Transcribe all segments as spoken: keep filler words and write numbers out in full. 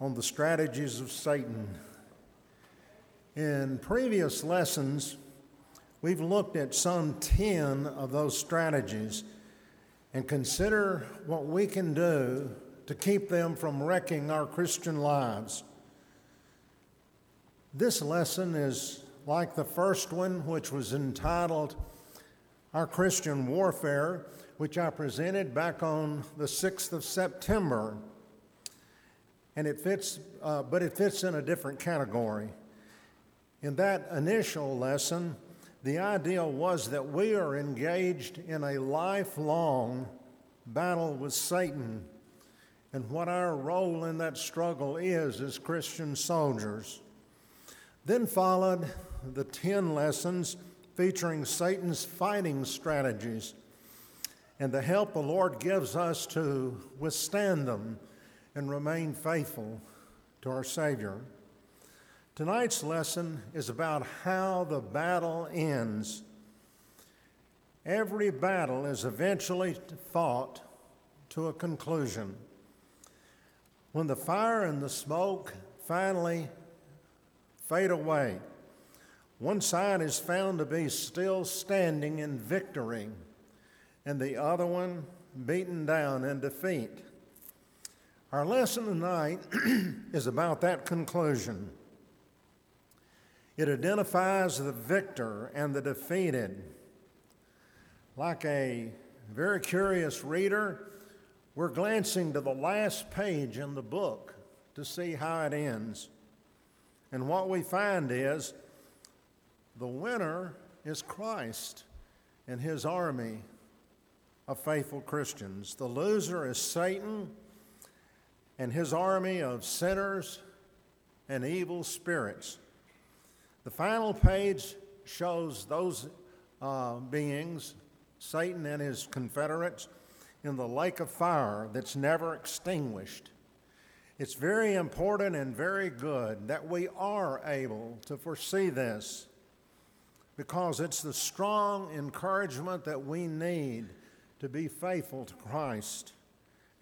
on the strategies of Satan. In previous lessons, we've looked at some ten of those strategies and consider what we can do to keep them from wrecking our Christian lives. This lesson is like the first one, which was entitled Our Christian Warfare, which I presented back on the sixth of September. And it fits, uh, but it fits in a different category. In that initial lesson, the idea was that we are engaged in a lifelong battle with Satan, and what our role in that struggle is as Christian soldiers. Then followed the ten lessons featuring Satan's fighting strategies and the help the Lord gives us to withstand them and remain faithful to our Savior. Tonight's lesson is about how the battle ends. Every battle is eventually fought to a conclusion. When the fire and the smoke finally fade away, one side is found to be still standing in victory, and the other one beaten down in defeat. Our lesson tonight is about that conclusion. It identifies the victor and the defeated. Like a very curious reader, we're glancing to the last page in the book to see how it ends. And what we find is the winner is Christ and his army of faithful Christians. The loser is Satan and his army of sinners and evil spirits. The final page shows those uh, beings, Satan and his confederates, in the lake of fire that's never extinguished. It's very important and very good that we are able to foresee this, because it's the strong encouragement that we need to be faithful to Christ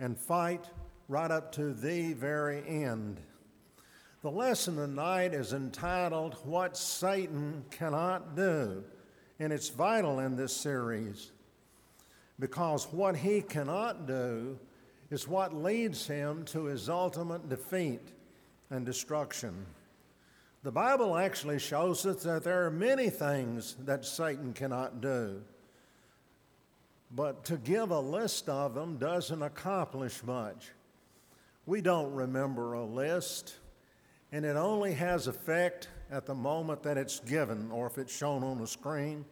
and fight right up to the very end. The lesson tonight is entitled, What Satan Cannot Do, and it's vital in this series, because what he cannot do is what leads him to his ultimate defeat and destruction. The Bible actually shows us that there are many things that Satan cannot do, but to give a list of them doesn't accomplish much. We don't remember a list, and it only has effect at the moment that it's given or if it's shown on the screen.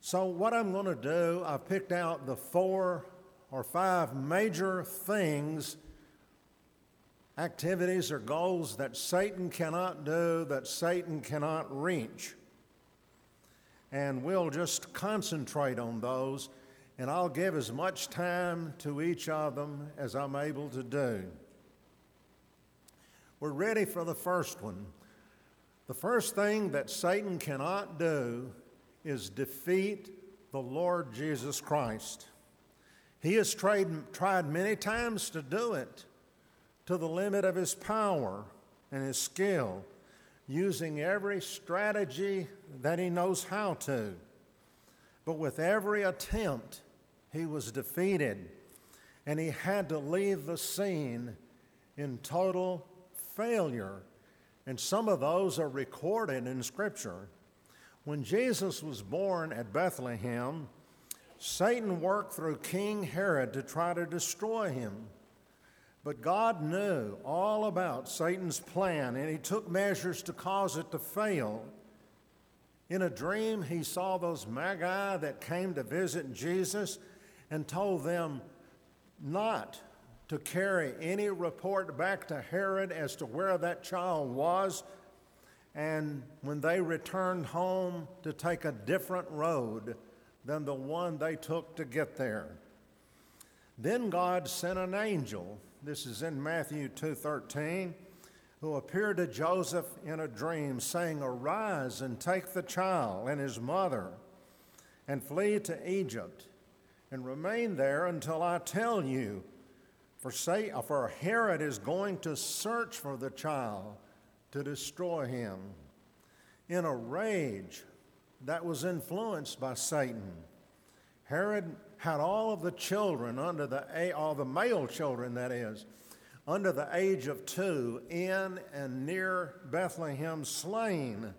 So what I'm going to do, I've picked out the four or five major things, activities or goals that Satan cannot do, that Satan cannot reach. And we'll just concentrate on those, and I'll give as much time to each of them as I'm able to do. We're ready for the first one. The first thing that Satan cannot do is defeat the Lord Jesus Christ. He has tried, tried many times to do it, to the limit of his power and his skill, using every strategy that he knows how to. But with every attempt, he was defeated, and he had to leave the scene in total failure. And some of those are recorded in Scripture. When Jesus was born at Bethlehem, Satan worked through King Herod to try to destroy him. But God knew all about Satan's plan, and he took measures to cause it to fail. In a dream, he saw those magi that came to visit Jesus and told them not to carry any report back to Herod as to where that child was, and when they returned home, to take a different road than the one they took to get there. Then God sent an angel, this is in Matthew two thirteen, who appeared to Joseph in a dream, saying, "Arise and take the child and his mother and flee to Egypt and remain there until I tell you, For, say, for Herod is going to search for the child to destroy him. In a rage that was influenced by Satan, Herod had all of the children under the all the male children that is under the age of two in and near Bethlehem slain.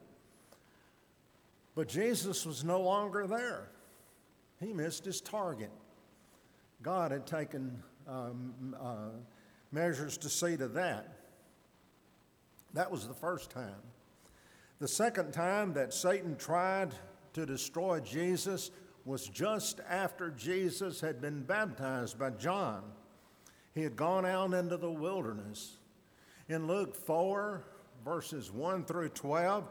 But Jesus was no longer there. He missed his target. God had taken um, uh, measures to see to that. That was the first time. The second time that Satan tried to destroy Jesus was just after Jesus had been baptized by John. He had gone out into the wilderness. In Luke four, verses one through twelve,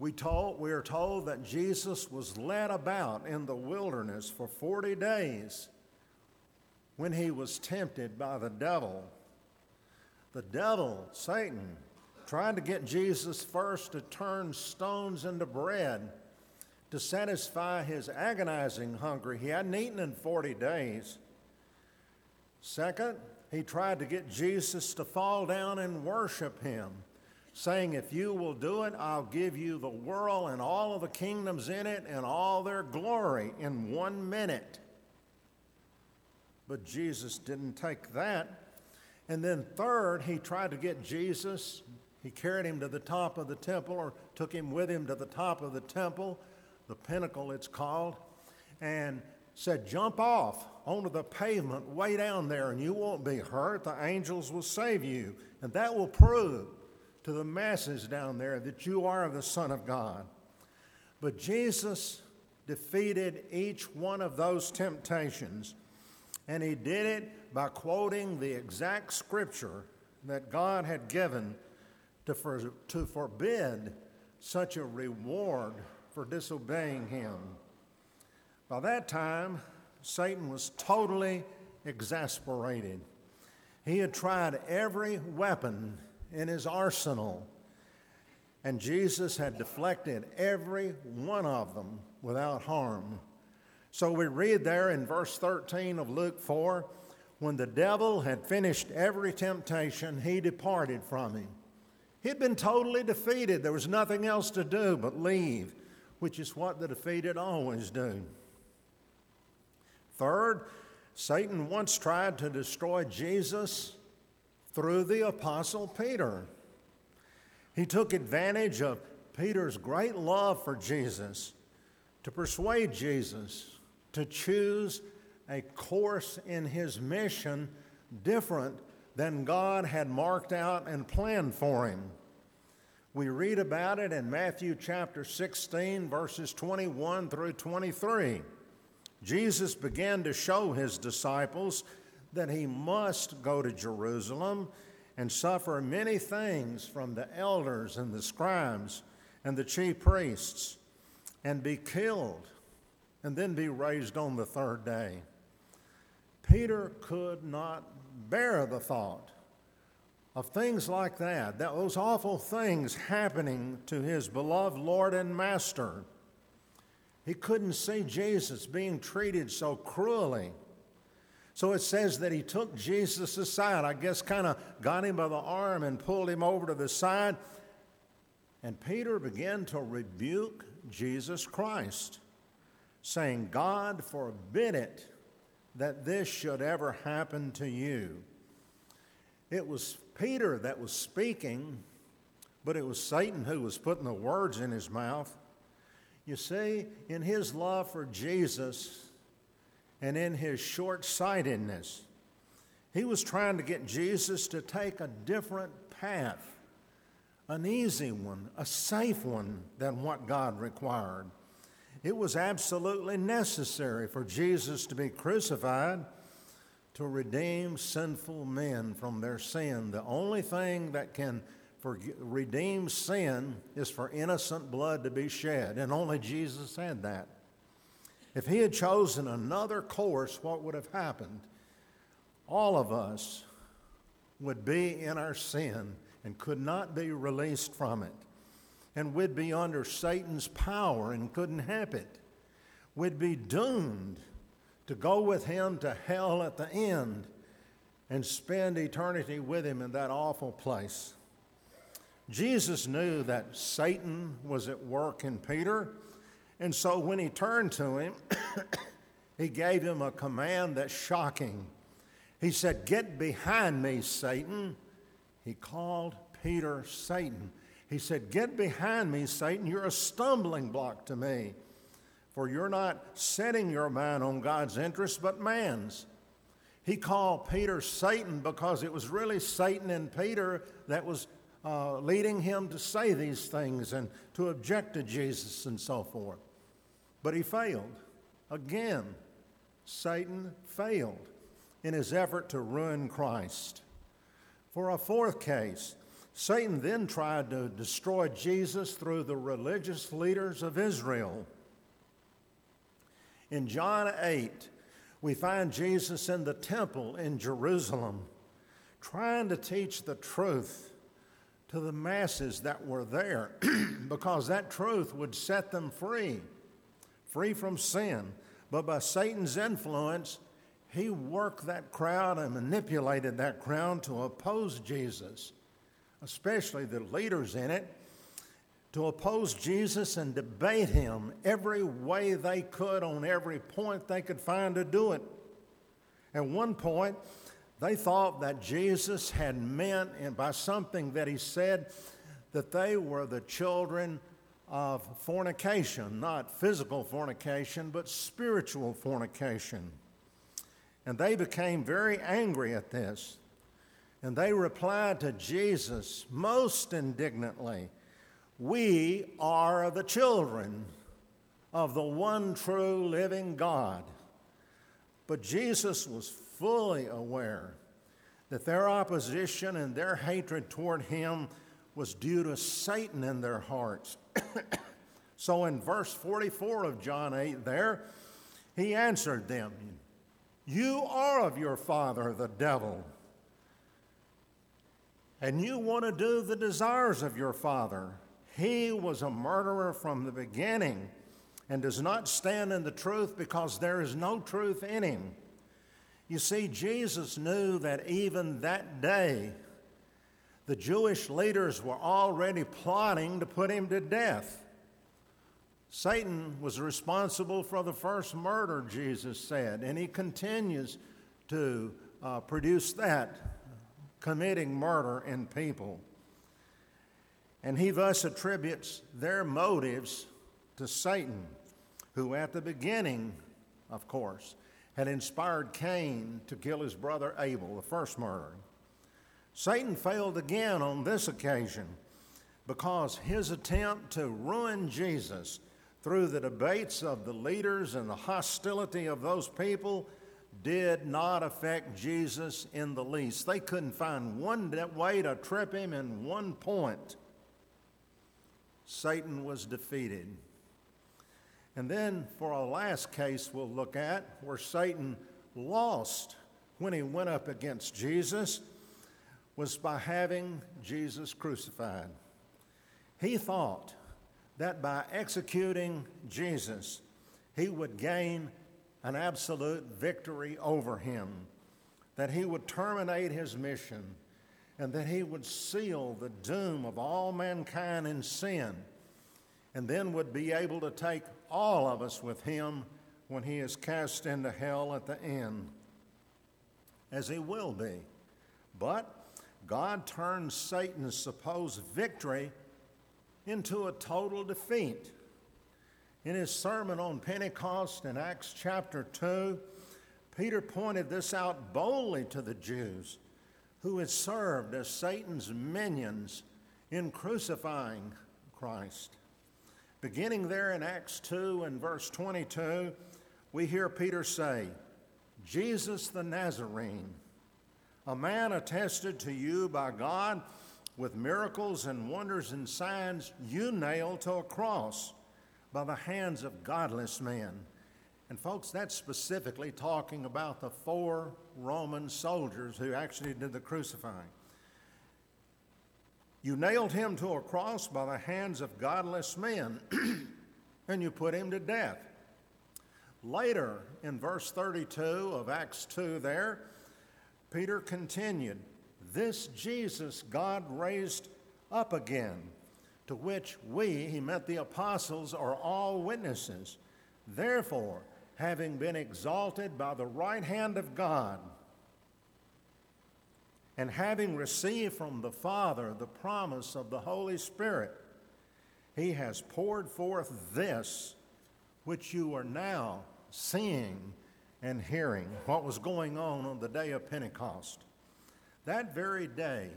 we, told, we are told that Jesus was led about in the wilderness for forty days when he was tempted by the devil. The devil, Satan, tried to get Jesus first to turn stones into bread to satisfy his agonizing hunger. He hadn't eaten in forty days. Second, he tried to get Jesus to fall down and worship him, saying, if you will do it, I'll give you the world and all of the kingdoms in it and all their glory in one minute. But Jesus didn't take that. And then third, he tried to get Jesus, he carried him to the top of the temple or took him with him to the top of the temple, the pinnacle it's called, and said, jump off onto the pavement way down there and you won't be hurt. The angels will save you. And that will prove to the masses down there that you are the Son of God. But Jesus defeated each one of those temptations. And he did it by quoting the exact scripture that God had given to, for, to forbid such a reward for disobeying him. By that time, Satan was totally exasperated. He had tried every weapon in his arsenal, and Jesus had deflected every one of them without harm. So we read there in verse thirteen of Luke four, when the devil had finished every temptation, he departed from him. He had been totally defeated. There was nothing else to do but leave, which is what the defeated always do. Third, Satan once tried to destroy Jesus through the Apostle Peter. He took advantage of Peter's great love for Jesus to persuade Jesus to choose a course in his mission different than God had marked out and planned for him. We read about it in Matthew chapter sixteen, verses twenty-one through twenty-three. Jesus began to show his disciples that he must go to Jerusalem and suffer many things from the elders and the scribes and the chief priests and be killed, and then be raised on the third day. Peter could not bear the thought of things like that, that those awful things happening to his beloved Lord and Master. He couldn't see Jesus being treated so cruelly. So it says that he took Jesus aside, I guess kind of got him by the arm and pulled him over to the side, and Peter began to rebuke Jesus Christ, saying, God forbid it that this should ever happen to you. It was Peter that was speaking, but it was Satan who was putting the words in his mouth. You see, in his love for Jesus and in his short-sightedness, he was trying to get Jesus to take a different path, an easy one, a safe one than what God required. It was absolutely necessary for Jesus to be crucified to redeem sinful men from their sin. The only thing that can forg- redeem sin is for innocent blood to be shed, and only Jesus had that. If he had chosen another course, what would have happened? All of us would be in our sin and could not be released from it. And we'd be under Satan's power and couldn't help it. We'd be doomed to go with him to hell at the end and spend eternity with him in that awful place. Jesus knew that Satan was at work in Peter, and so when he turned to him, he gave him a command that's shocking. He said, "Get behind me, Satan." He called Peter Satan. He said, "Get behind me, Satan. You're a stumbling block to me, for you're not setting your mind on God's interests but man's." He called Peter Satan because it was really Satan in Peter that was uh, leading him to say these things and to object to Jesus and so forth. But he failed. Again, Satan failed in his effort to ruin Christ. For a fourth case, Satan then tried to destroy Jesus through the religious leaders of Israel. In John eight, we find Jesus in the temple in Jerusalem, trying to teach the truth to the masses that were there, because that truth would set them free, free from sin. But by Satan's influence, he worked that crowd and manipulated that crowd to oppose Jesus, especially the leaders in it, to oppose Jesus and debate him every way they could on every point they could find to do it. At one point, they thought that Jesus had meant, and by something that he said, that they were the children of fornication, not physical fornication, but spiritual fornication. And they became very angry at this. And they replied to Jesus most indignantly, "We are the children of the one true living God." But Jesus was fully aware that their opposition and their hatred toward him was due to Satan in their hearts. So in verse forty-four of John eight there, he answered them, "You are of your father, the devil, and you want to do the desires of your father. He was a murderer from the beginning and does not stand in the truth because there is no truth in him." You see, Jesus knew that even that day, the Jewish leaders were already plotting to put him to death. Satan was responsible for the first murder, Jesus said, and he continues to uh, produce that, committing murder in people. And he thus attributes their motives to Satan, who at the beginning, of course, had inspired Cain to kill his brother Abel, the first murderer. Satan failed again on this occasion because his attempt to ruin Jesus through the debates of the leaders and the hostility of those people did not affect Jesus in the least. They couldn't find one way to trip him in one point. Satan was defeated. And then for our last case we'll look at, where Satan lost when he went up against Jesus, was by having Jesus crucified. He thought that by executing Jesus, he would gain an absolute victory over him, that he would terminate his mission, and that he would seal the doom of all mankind in sin, and then would be able to take all of us with him when he is cast into hell at the end, as he will be. But God turned Satan's supposed victory into a total defeat. In his sermon on Pentecost in Acts chapter two, Peter pointed this out boldly to the Jews, who had served as Satan's minions in crucifying Christ. Beginning there in Acts two and verse twenty-two, we hear Peter say, "Jesus the Nazarene, a man attested to you by God with miracles and wonders and signs you nailed to a cross by the hands of godless men." And folks, that's specifically talking about the four Roman soldiers who actually did the crucifying. "You nailed him to a cross by the hands of godless men, and you put him to death." Later, in verse thirty-two of Acts two there, Peter continued, "This Jesus God raised up again, to which we," he meant the apostles, "are all witnesses. Therefore, having been exalted by the right hand of God, and having received from the Father the promise of the Holy Spirit, he has poured forth this, which you are now seeing and hearing." What was going on on the day of Pentecost? That very day,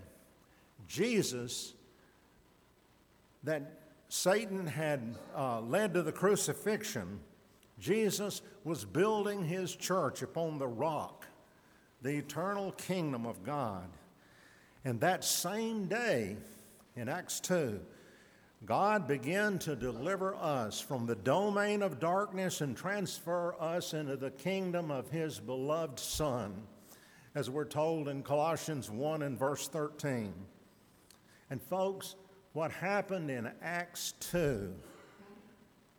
Jesus, that Satan had uh, led to the crucifixion, Jesus was building his church upon the rock, the eternal kingdom of God. And that same day, in Acts two, God began to deliver us from the domain of darkness and transfer us into the kingdom of his beloved Son, as we're told in Colossians one and verse thirteen. And folks, what happened in Acts two,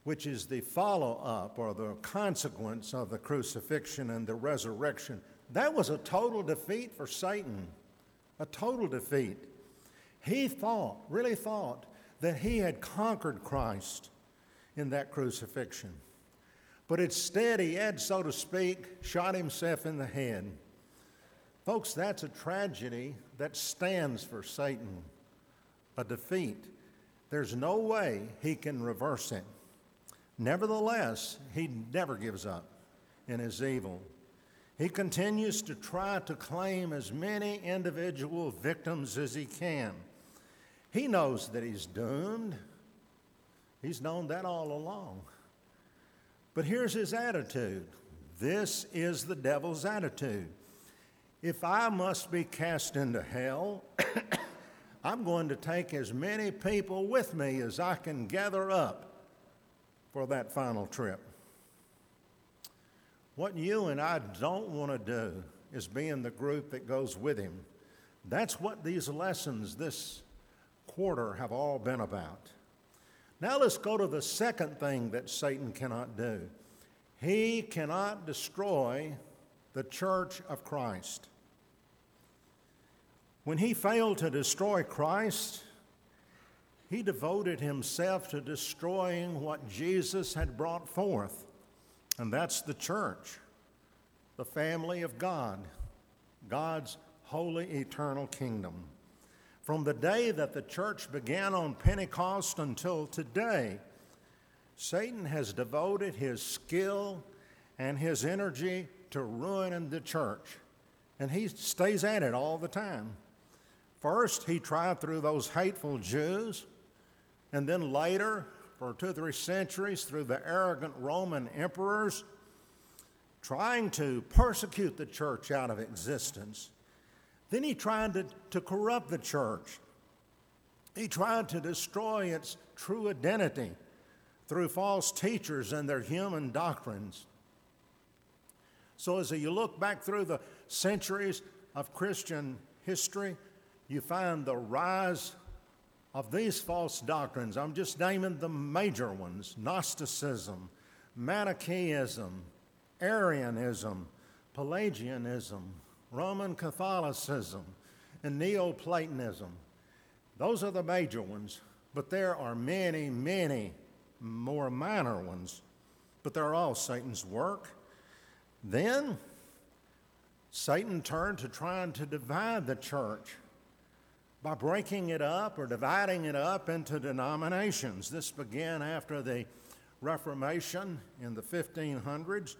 which is the follow-up or the consequence of the crucifixion and the resurrection, that was a total defeat for Satan, a total defeat. He thought, really thought, that he had conquered Christ in that crucifixion. But instead he had, so to speak, shot himself in the head. Folks, that's a tragedy that stands for Satan, a defeat. There's no way he can reverse it. Nevertheless, he never gives up in his evil. He continues to try to claim as many individual victims as he can. He knows that he's doomed. He's known that all along. But here's his attitude. This is the devil's attitude. If I must be cast into hell, I'm going to take as many people with me as I can gather up for that final trip. What you and I don't want to do is be in the group that goes with him. That's what these lessons, this quarter, have all been about. Now let's go to the second thing that Satan cannot do. He cannot destroy the church of Christ. When he failed to destroy Christ, he devoted himself to destroying what Jesus had brought forth, and that's the church, the family of God, God's holy eternal kingdom. From the day that the church began on Pentecost until today, Satan has devoted his skill and his energy to ruining the church, and he stays at it all the time. First, he tried through those hateful Jews, and then later, for two or three centuries, through the arrogant Roman emperors, trying to persecute the church out of existence. Then he tried to, to corrupt the church. He tried to destroy its true identity through false teachers and their human doctrines. So as you look back through the centuries of Christian history, you find the rise of these false doctrines. I'm just naming the major ones: Gnosticism, Manichaeism, Arianism, Pelagianism, Roman Catholicism, and Neoplatonism. Those are the major ones, but there are many, many more minor ones, but they're all Satan's work. Then Satan turned to trying to divide the church by breaking it up or dividing it up into denominations. This began after the Reformation in the fifteen hundreds.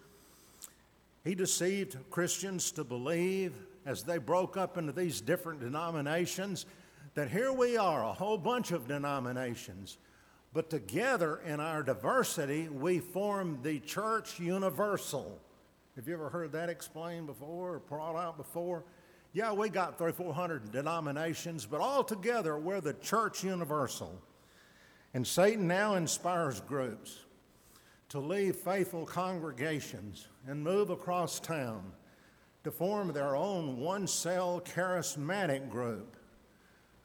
He deceived Christians to believe, as they broke up into these different denominations, that here we are, a whole bunch of denominations, but together in our diversity, we form the church universal. Have you ever heard that explained before or brought out before? Yeah, we got three, four hundred denominations, but all together, we're the church universal. And Satan now inspires groups to leave faithful congregations and move across town to form their own one-cell charismatic group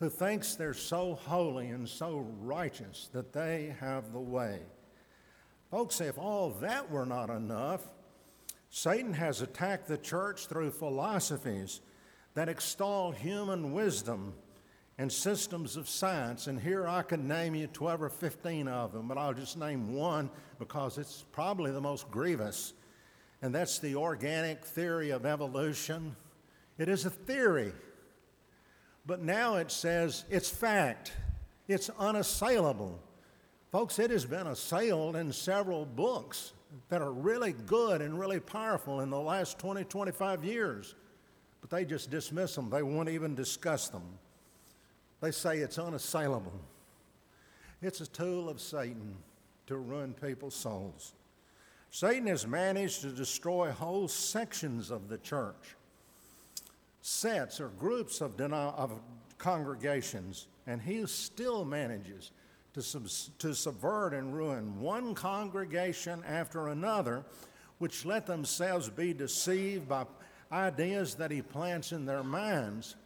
who thinks they're so holy and so righteous that they have the way. Folks, if all that were not enough, Satan has attacked the church through philosophies that extol human wisdom and systems of science. And here I could name you twelve or fifteen of them, but I'll just name one because it's probably the most grievous, and that's the organic theory of evolution. It is a theory, but now it says it's fact. It's unassailable. Folks, it has been assailed in several books that are really good and really powerful in the last twenty, twenty-five years, but they just dismiss them. They won't even discuss them. They say it's unassailable. It's a tool of Satan to ruin people's souls. Satan has managed to destroy whole sections of the church, sets or groups of, deno- of congregations, and he still manages to, sub- to subvert and ruin one congregation after another, which let themselves be deceived by ideas that he plants in their minds.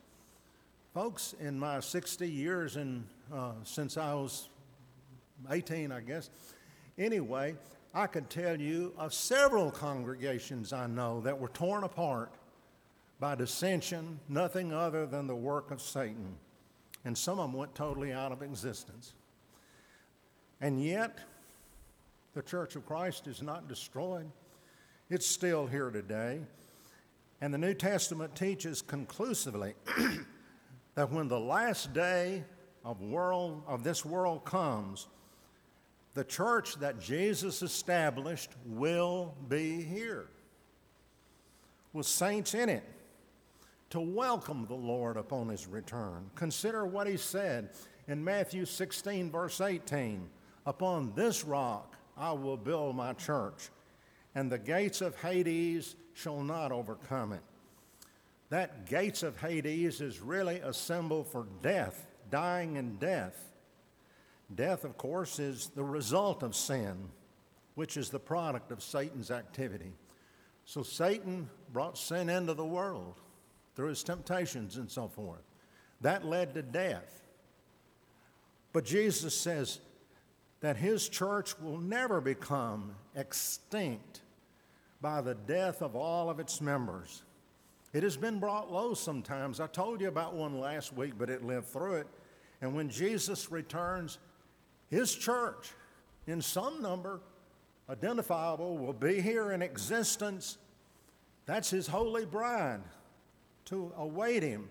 Folks, in my sixty years and uh, since I was eighteen, I guess, anyway, I could tell you of several congregations I know that were torn apart by dissension, nothing other than the work of Satan. And some of them went totally out of existence. And yet, the Church of Christ is not destroyed. It's still here today. And the New Testament teaches conclusively that when the last day of world of this world comes, the church that Jesus established will be here, with saints in it, to welcome the Lord upon his return. Consider what he said in Matthew sixteen, verse eighteen. Upon this rock I will build my church, and the gates of Hades shall not overcome it. That gates of Hades is really a symbol for death, dying and death. Death, of course, is the result of sin, which is the product of Satan's activity. So Satan brought sin into the world through his temptations and so forth. That led to death. But Jesus says that his church will never become extinct by the death of all of its members. It has been brought low sometimes. I told you about one last week, but it lived through it. And when Jesus returns, his church, in some number identifiable, will be here in existence. That's his holy bride to await him,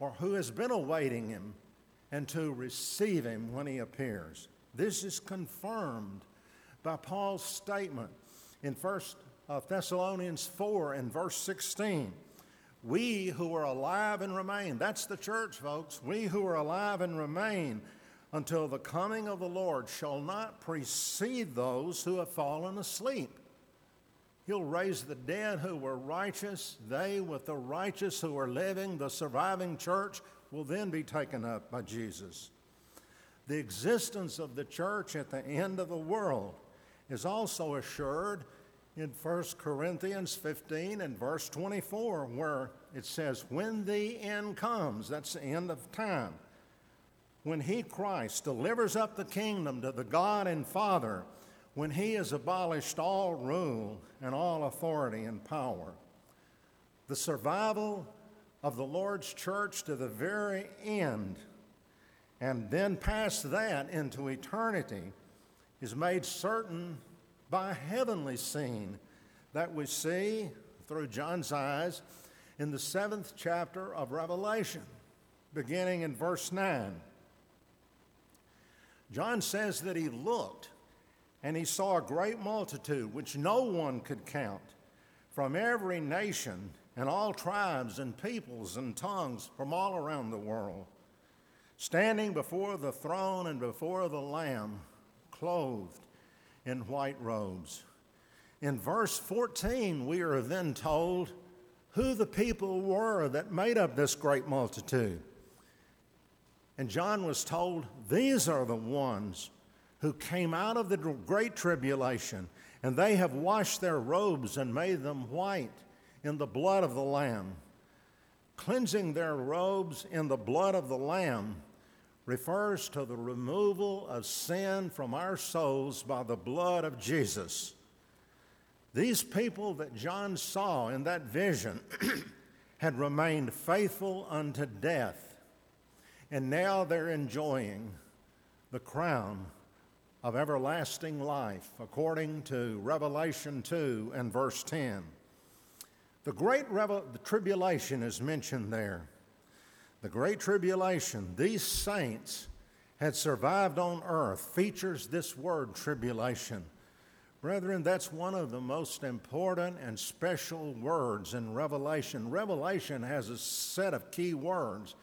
or who has been awaiting him, and to receive him when he appears. This is confirmed by Paul's statement in First Thessalonians four and verse sixteen. We who are alive and remain, that's the church, folks. We who are alive and remain until the coming of the Lord shall not precede those who have fallen asleep. He'll raise the dead who were righteous. They with the righteous who are living, the surviving church, will then be taken up by Jesus. The existence of the church at the end of the world is also assured in First Corinthians fifteen and verse twenty-four, where it says, when the end comes, that's the end of time, when he, Christ, delivers up the kingdom to the God and Father, when he has abolished all rule and all authority and power. The survival of the Lord's church to the very end, and then past that into eternity, is made certain by a heavenly scene that we see through John's eyes in the seventh chapter of Revelation, beginning in verse nine. John says that he looked, and he saw a great multitude, which no one could count, from every nation and all tribes and peoples and tongues from all around the world, standing before the throne and before the Lamb, clothed in white robes. In verse fourteen, we are then told who the people were that made up this great multitude. And John was told, these are the ones who came out of the great tribulation, and they have washed their robes and made them white in the blood of the Lamb. Cleansing their robes in the blood of the Lamb refers to the removal of sin from our souls by the blood of Jesus. These people that John saw in that vision had remained faithful unto death, and now they're enjoying the crown of everlasting life, according to Revelation two and verse ten. The great revel- the tribulation is mentioned there. The great tribulation, these saints had survived on earth, features this word tribulation. Brethren, that's one of the most important and special words in Revelation. Revelation has a set of key words,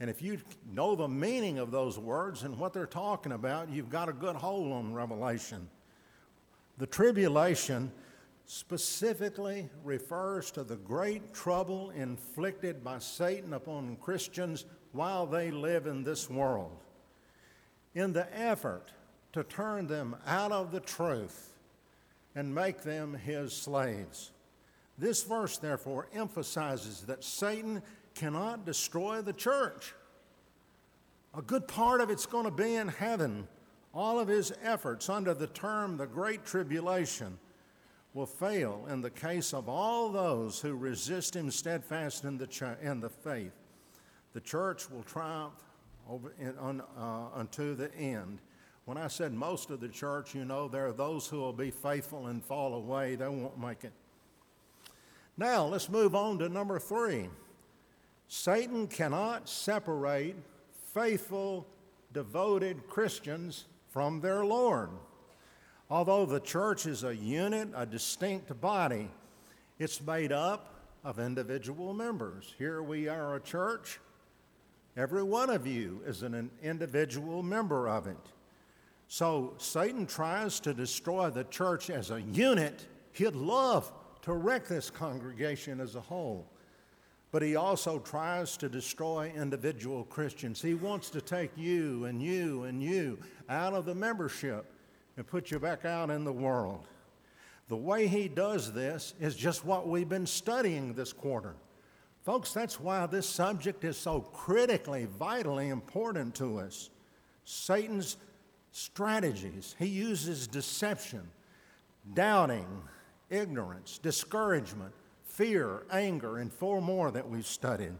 and if you know the meaning of those words and what they're talking about, you've got a good hold on Revelation. The tribulation specifically refers to the great trouble inflicted by Satan upon Christians while they live in this world. In the effort to turn them out of the truth and make them his slaves. This verse, therefore, emphasizes that Satan cannot destroy the church. A good part of it's going to be in heaven. All of his efforts under the term the Great Tribulation will fail in the case of all those who resist him steadfast in the, ch- in the faith. The church will triumph over in, on, uh, unto the end. When I said most of the church, you know, there are those who will be faithful and fall away. They won't make it. Now, let's move on to number three. Satan cannot separate faithful, devoted Christians from their Lord. Although the church is a unit, a distinct body, it's made up of individual members. Here we are, a church. Every one of you is an individual member of it. So Satan tries to destroy the church as a unit. He'd love to wreck this congregation as a whole. But he also tries to destroy individual Christians. He wants to take you and you and you out of the membership and put you back out in the world. The way he does this is just what we've been studying this quarter. Folks, that's why this subject is so critically, vitally important to us. Satan's strategies. He uses deception, doubting, ignorance, discouragement, fear, anger, and four more that we've studied.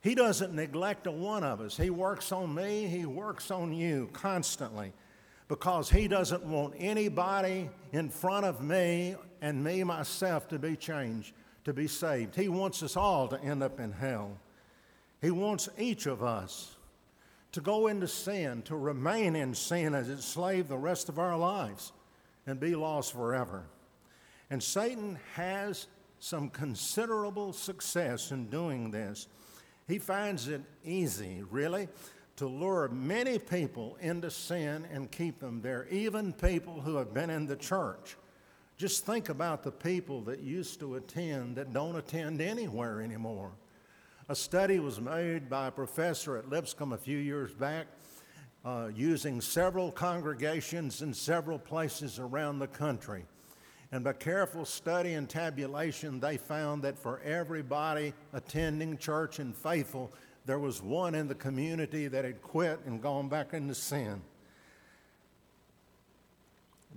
He doesn't neglect a one of us. He works on me, he works on you constantly because he doesn't want anybody in front of me and me myself to be changed, to be saved. He wants us all to end up in hell. He wants each of us to go into sin, to remain in sin as its slave the rest of our lives and be lost forever. And Satan has some considerable success in doing this. He finds it easy, really, to lure many people into sin and keep them there, even people who have been in the church. Just think about the people that used to attend that don't attend anywhere anymore. A study was made by a professor at Lipscomb a few years back uh, using several congregations in several places around the country. And by careful study and tabulation, they found that for everybody attending church and faithful, there was one in the community that had quit and gone back into sin.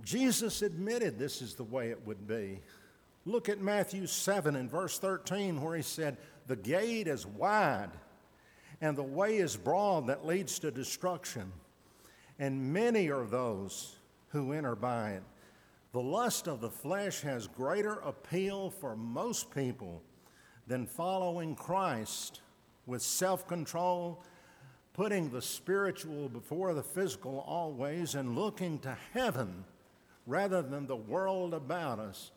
Jesus admitted this is the way it would be. Look at Matthew seven and verse thirteen where he said, "The gate is wide, and the way is broad that leads to destruction, and many are those who enter by it." The lust of the flesh has greater appeal for most people than following Christ with self-control, putting the spiritual before the physical always, and looking to heaven rather than the world about us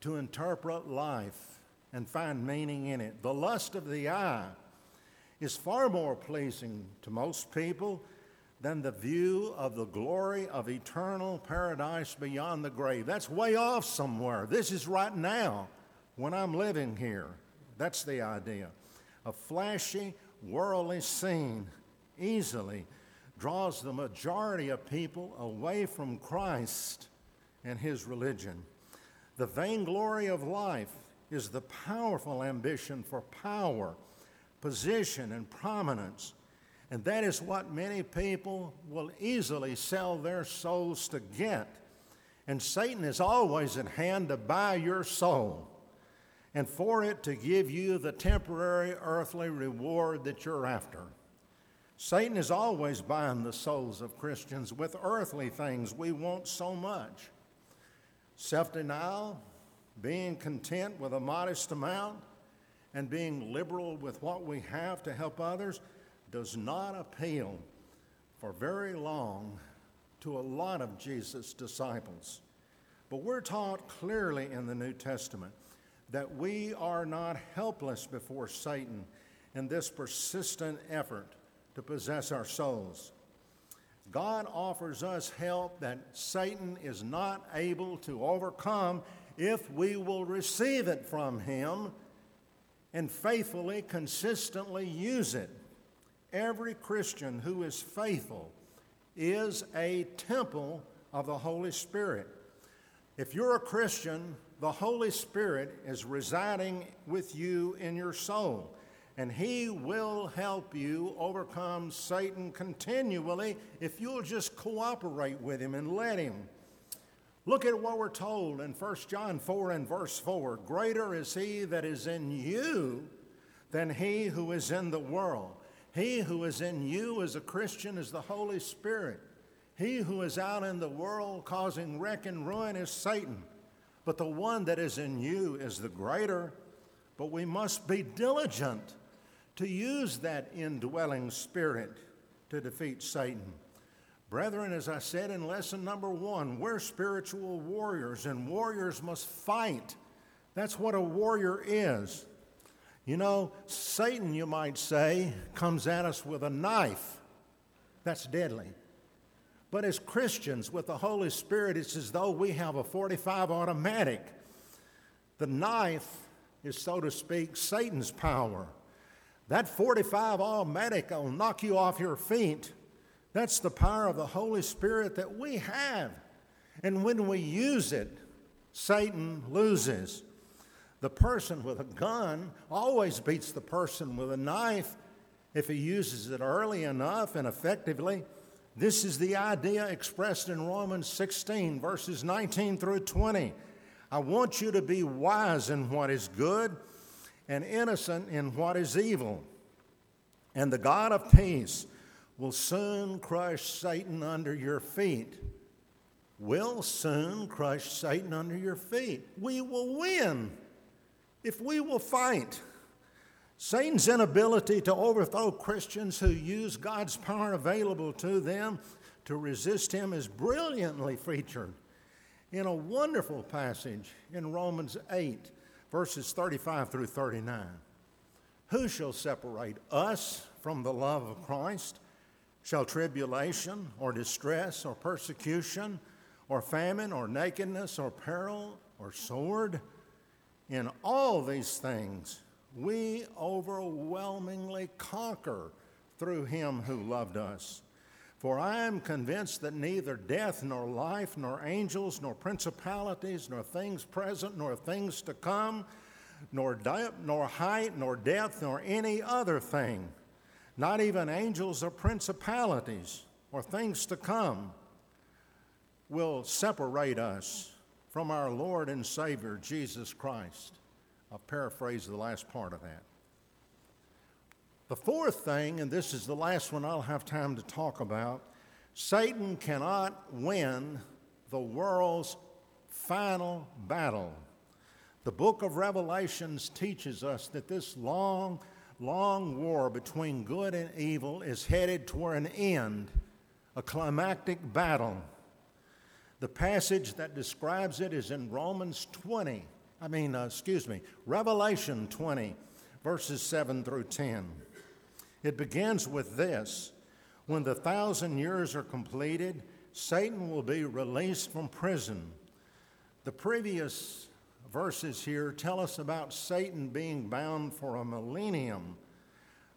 to interpret life and find meaning in it. The lust of the eye is far more pleasing to most people than the view of the glory of eternal paradise beyond the grave. That's way off somewhere. This is right now when I'm living here. That's the idea. A flashy, worldly scene easily draws the majority of people away from Christ and his religion. The vainglory of life is the powerful ambition for power, position, and prominence. And that is what many people will easily sell their souls to get. And Satan is always at hand to buy your soul. and for it to give you the temporary earthly reward that you're after. Satan is always buying the souls of Christians with earthly things we want so much. Self-denial, being content with a modest amount, and being liberal with what we have to help others does not appeal for very long to a lot of Jesus' disciples. But we're taught clearly in the New Testament that we are not helpless before Satan in this persistent effort to possess our souls. God offers us help that Satan is not able to overcome if we will receive it from him and faithfully, consistently use it. Every Christian who is faithful is a temple of the Holy Spirit. If you're a Christian, the Holy Spirit is residing with you in your soul, and He will help you overcome Satan continually if you'll just cooperate with Him and let Him. Look at what we're told in First John four and verse four. Greater is he that is in you than he who is in the world. He who is in you as a Christian is the Holy Spirit. He who is out in the world causing wreck and ruin is Satan. But the one that is in you is the greater. But we must be diligent to use that indwelling spirit to defeat Satan. Brethren, as I said in lesson number one, we're spiritual warriors, and warriors must fight. That's what a warrior is. You know, Satan, you might say, comes at us with a knife. That's deadly. But as Christians, with the Holy Spirit, it's as though we have a forty-five automatic. The knife is, so to speak, Satan's power. That forty-five automatic will knock you off your feet. That's the power of the Holy Spirit that we have. And when we use it, Satan loses. The person with a gun always beats the person with a knife if he uses it early enough and effectively. This is the idea expressed in Romans sixteen, verses nineteen through twenty. I want you to be wise in what is good and innocent in what is evil. And the God of peace will soon crush Satan under your feet. We'll soon crush Satan under your feet. We will win if we will fight. Satan's inability to overthrow Christians who use God's power available to them to resist him is brilliantly featured in a wonderful passage in Romans eight, verses thirty-five through thirty-nine. Who shall separate us from the love of Christ? Shall tribulation, or distress, or persecution, or famine, or nakedness, or peril, or sword? In all these things we overwhelmingly conquer through him who loved us. For I am convinced that neither death, nor life, nor angels, nor principalities, nor things present, nor things to come, nor depth, nor height, nor depth, nor any other thing, not even angels or principalities or things to come, will separate us from our Lord and Savior, Jesus Christ. I'll paraphrase the last part of that. The fourth thing, and this is the last one I'll have time to talk about, Satan cannot win the world's final battle. The book of Revelations teaches us that this long long war between good and evil is headed toward an end, a climactic battle. The passage that describes it is in Romans twenty, I mean, uh, excuse me, Revelation twenty, verses seven through ten. It begins with this: when the thousand years are completed, Satan will be released from prison. The previous verses here tell us about Satan being bound for a millennium.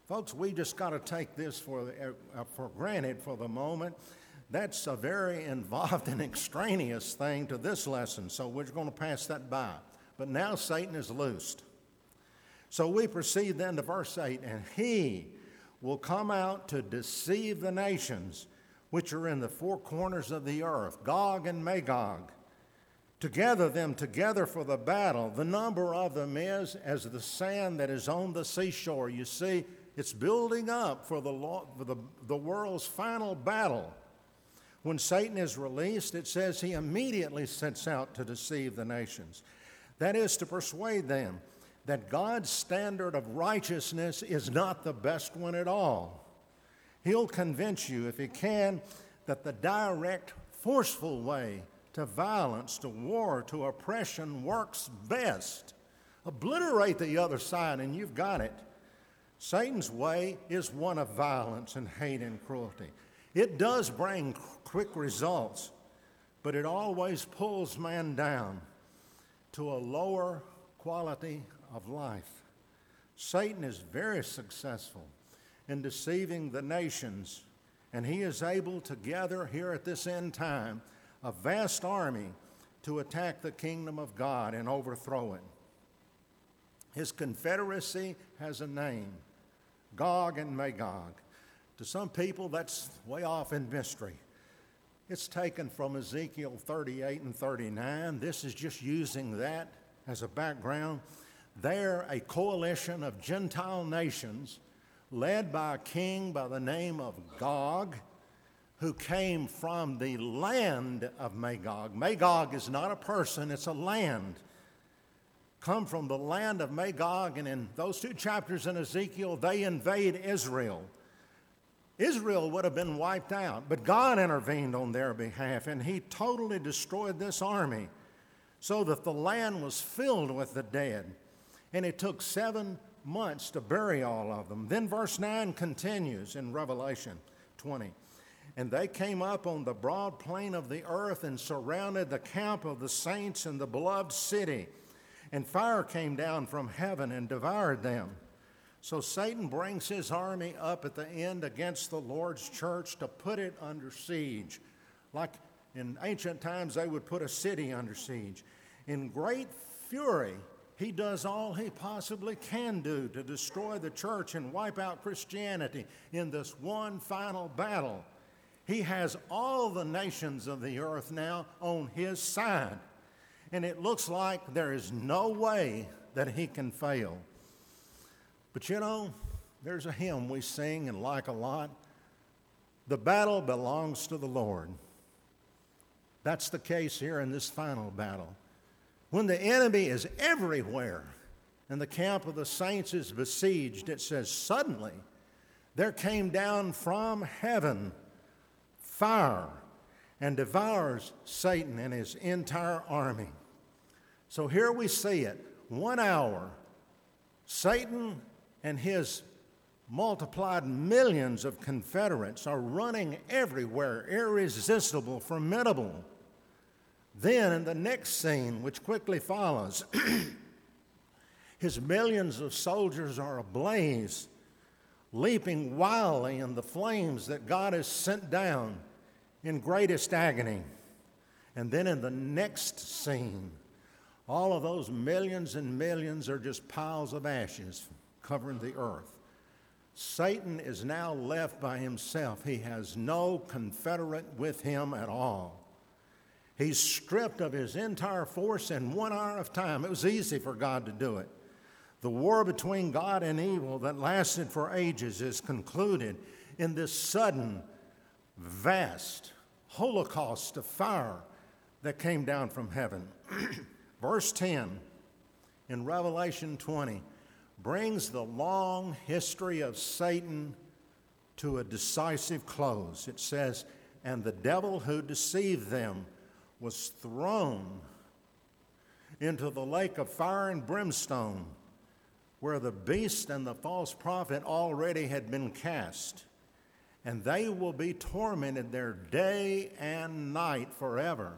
Folks, we just got to take this for, uh, for granted for the moment. That's a very involved and extraneous thing to this lesson, so we're going to pass that by. But now Satan is loosed. So we proceed then to verse eight, and he will come out to deceive the nations which are in the four corners of the earth, Gog and Magog, to gather them together for the battle. The number of them is as the sand that is on the seashore. You see, it's building up for the, law, for the, the world's final battle. When Satan is released, it says he immediately sets out to deceive the nations. That is, to persuade them that God's standard of righteousness is not the best one at all. He'll convince you, if he can, that the direct, forceful way to violence, to war, to oppression works best. Obliterate the other side and you've got it. Satan's way is one of violence and hate and cruelty. It does bring quick results, but it always pulls man down to a lower quality of life. Satan is very successful in deceiving the nations, and he is able to gather here at this end time a vast army to attack the kingdom of God and overthrow it. His confederacy has a name, Gog and Magog. To some people, that's way off in mystery. It's taken from Ezekiel thirty-eight and thirty-nine. This is just using that as a background. They're a coalition of Gentile nations led by a king by the name of Gog, who came from the land of Magog. Magog is not a person, it's a land. Come from the land of Magog, and in those two chapters in Ezekiel, they invade Israel. Israel would have been wiped out, but God intervened on their behalf, and he totally destroyed this army so that the land was filled with the dead. And it took seven months to bury all of them. Then verse nine continues in Revelation twenty. And they came up on the broad plain of the earth and surrounded the camp of the saints in the beloved city. And fire came down from heaven and devoured them. So Satan brings his army up at the end against the Lord's church to put it under siege. Like in ancient times, they would put a city under siege. In great fury, he does all he possibly can do to destroy the church and wipe out Christianity in this one final battle. He has all the nations of the earth now on his side. And it looks like there is no way that he can fail. But you know, there's a hymn we sing and like a lot. The battle belongs to the Lord. That's the case here in this final battle. When the enemy is everywhere and the camp of the saints is besieged, it says, suddenly there came down from heaven fire and devours Satan and his entire army. So here we see it. One hour, Satan and his multiplied millions of confederates are running everywhere, irresistible, formidable. Then in the next scene, which quickly follows, his millions of soldiers are ablaze, leaping wildly in the flames that God has sent down in greatest agony. And then in the next scene, all of those millions and millions are just piles of ashes covering the earth. Satan is now left by himself. He has no confederate with him at all. He's stripped of his entire force in one hour of time. It was easy for God to do it. The war between God and evil that lasted for ages is concluded in this sudden, vast holocaust of fire that came down from heaven. Verse ten in Revelation twenty brings the long history of Satan to a decisive close. It says, and the devil who deceived them was thrown into the lake of fire and brimstone, where the beast and the false prophet already had been cast, and they will be tormented there day and night forever.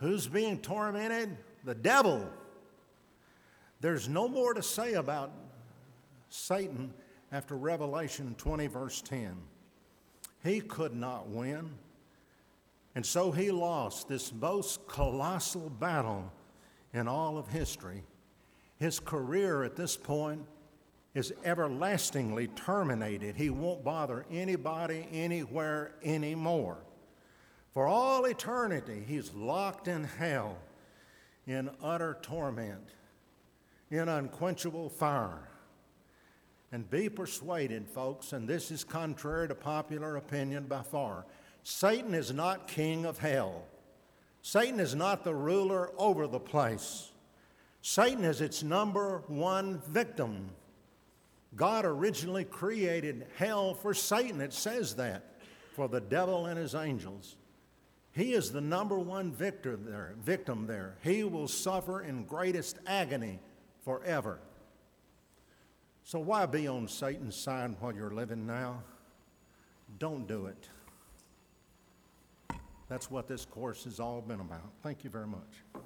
Who's being tormented? The devil. There's no more to say about Satan after Revelation twenty, verse ten. He could not win, and so he lost this most colossal battle in all of history. His career at this point is everlastingly terminated. He won't bother anybody, anywhere, anymore. For all eternity, he's locked in hell. in utter torment, in unquenchable fire. And be persuaded, folks, and this is contrary to popular opinion by far, Satan is not king of hell. Satan is not the ruler over the place. Satan is its number one victim. God originally created hell for Satan. It says that, for the devil and his angels. He is the number one victim there, victim there. He will suffer in greatest agony forever. So why be on Satan's side while you're living now? Don't do it. That's what this course has all been about. Thank you very much.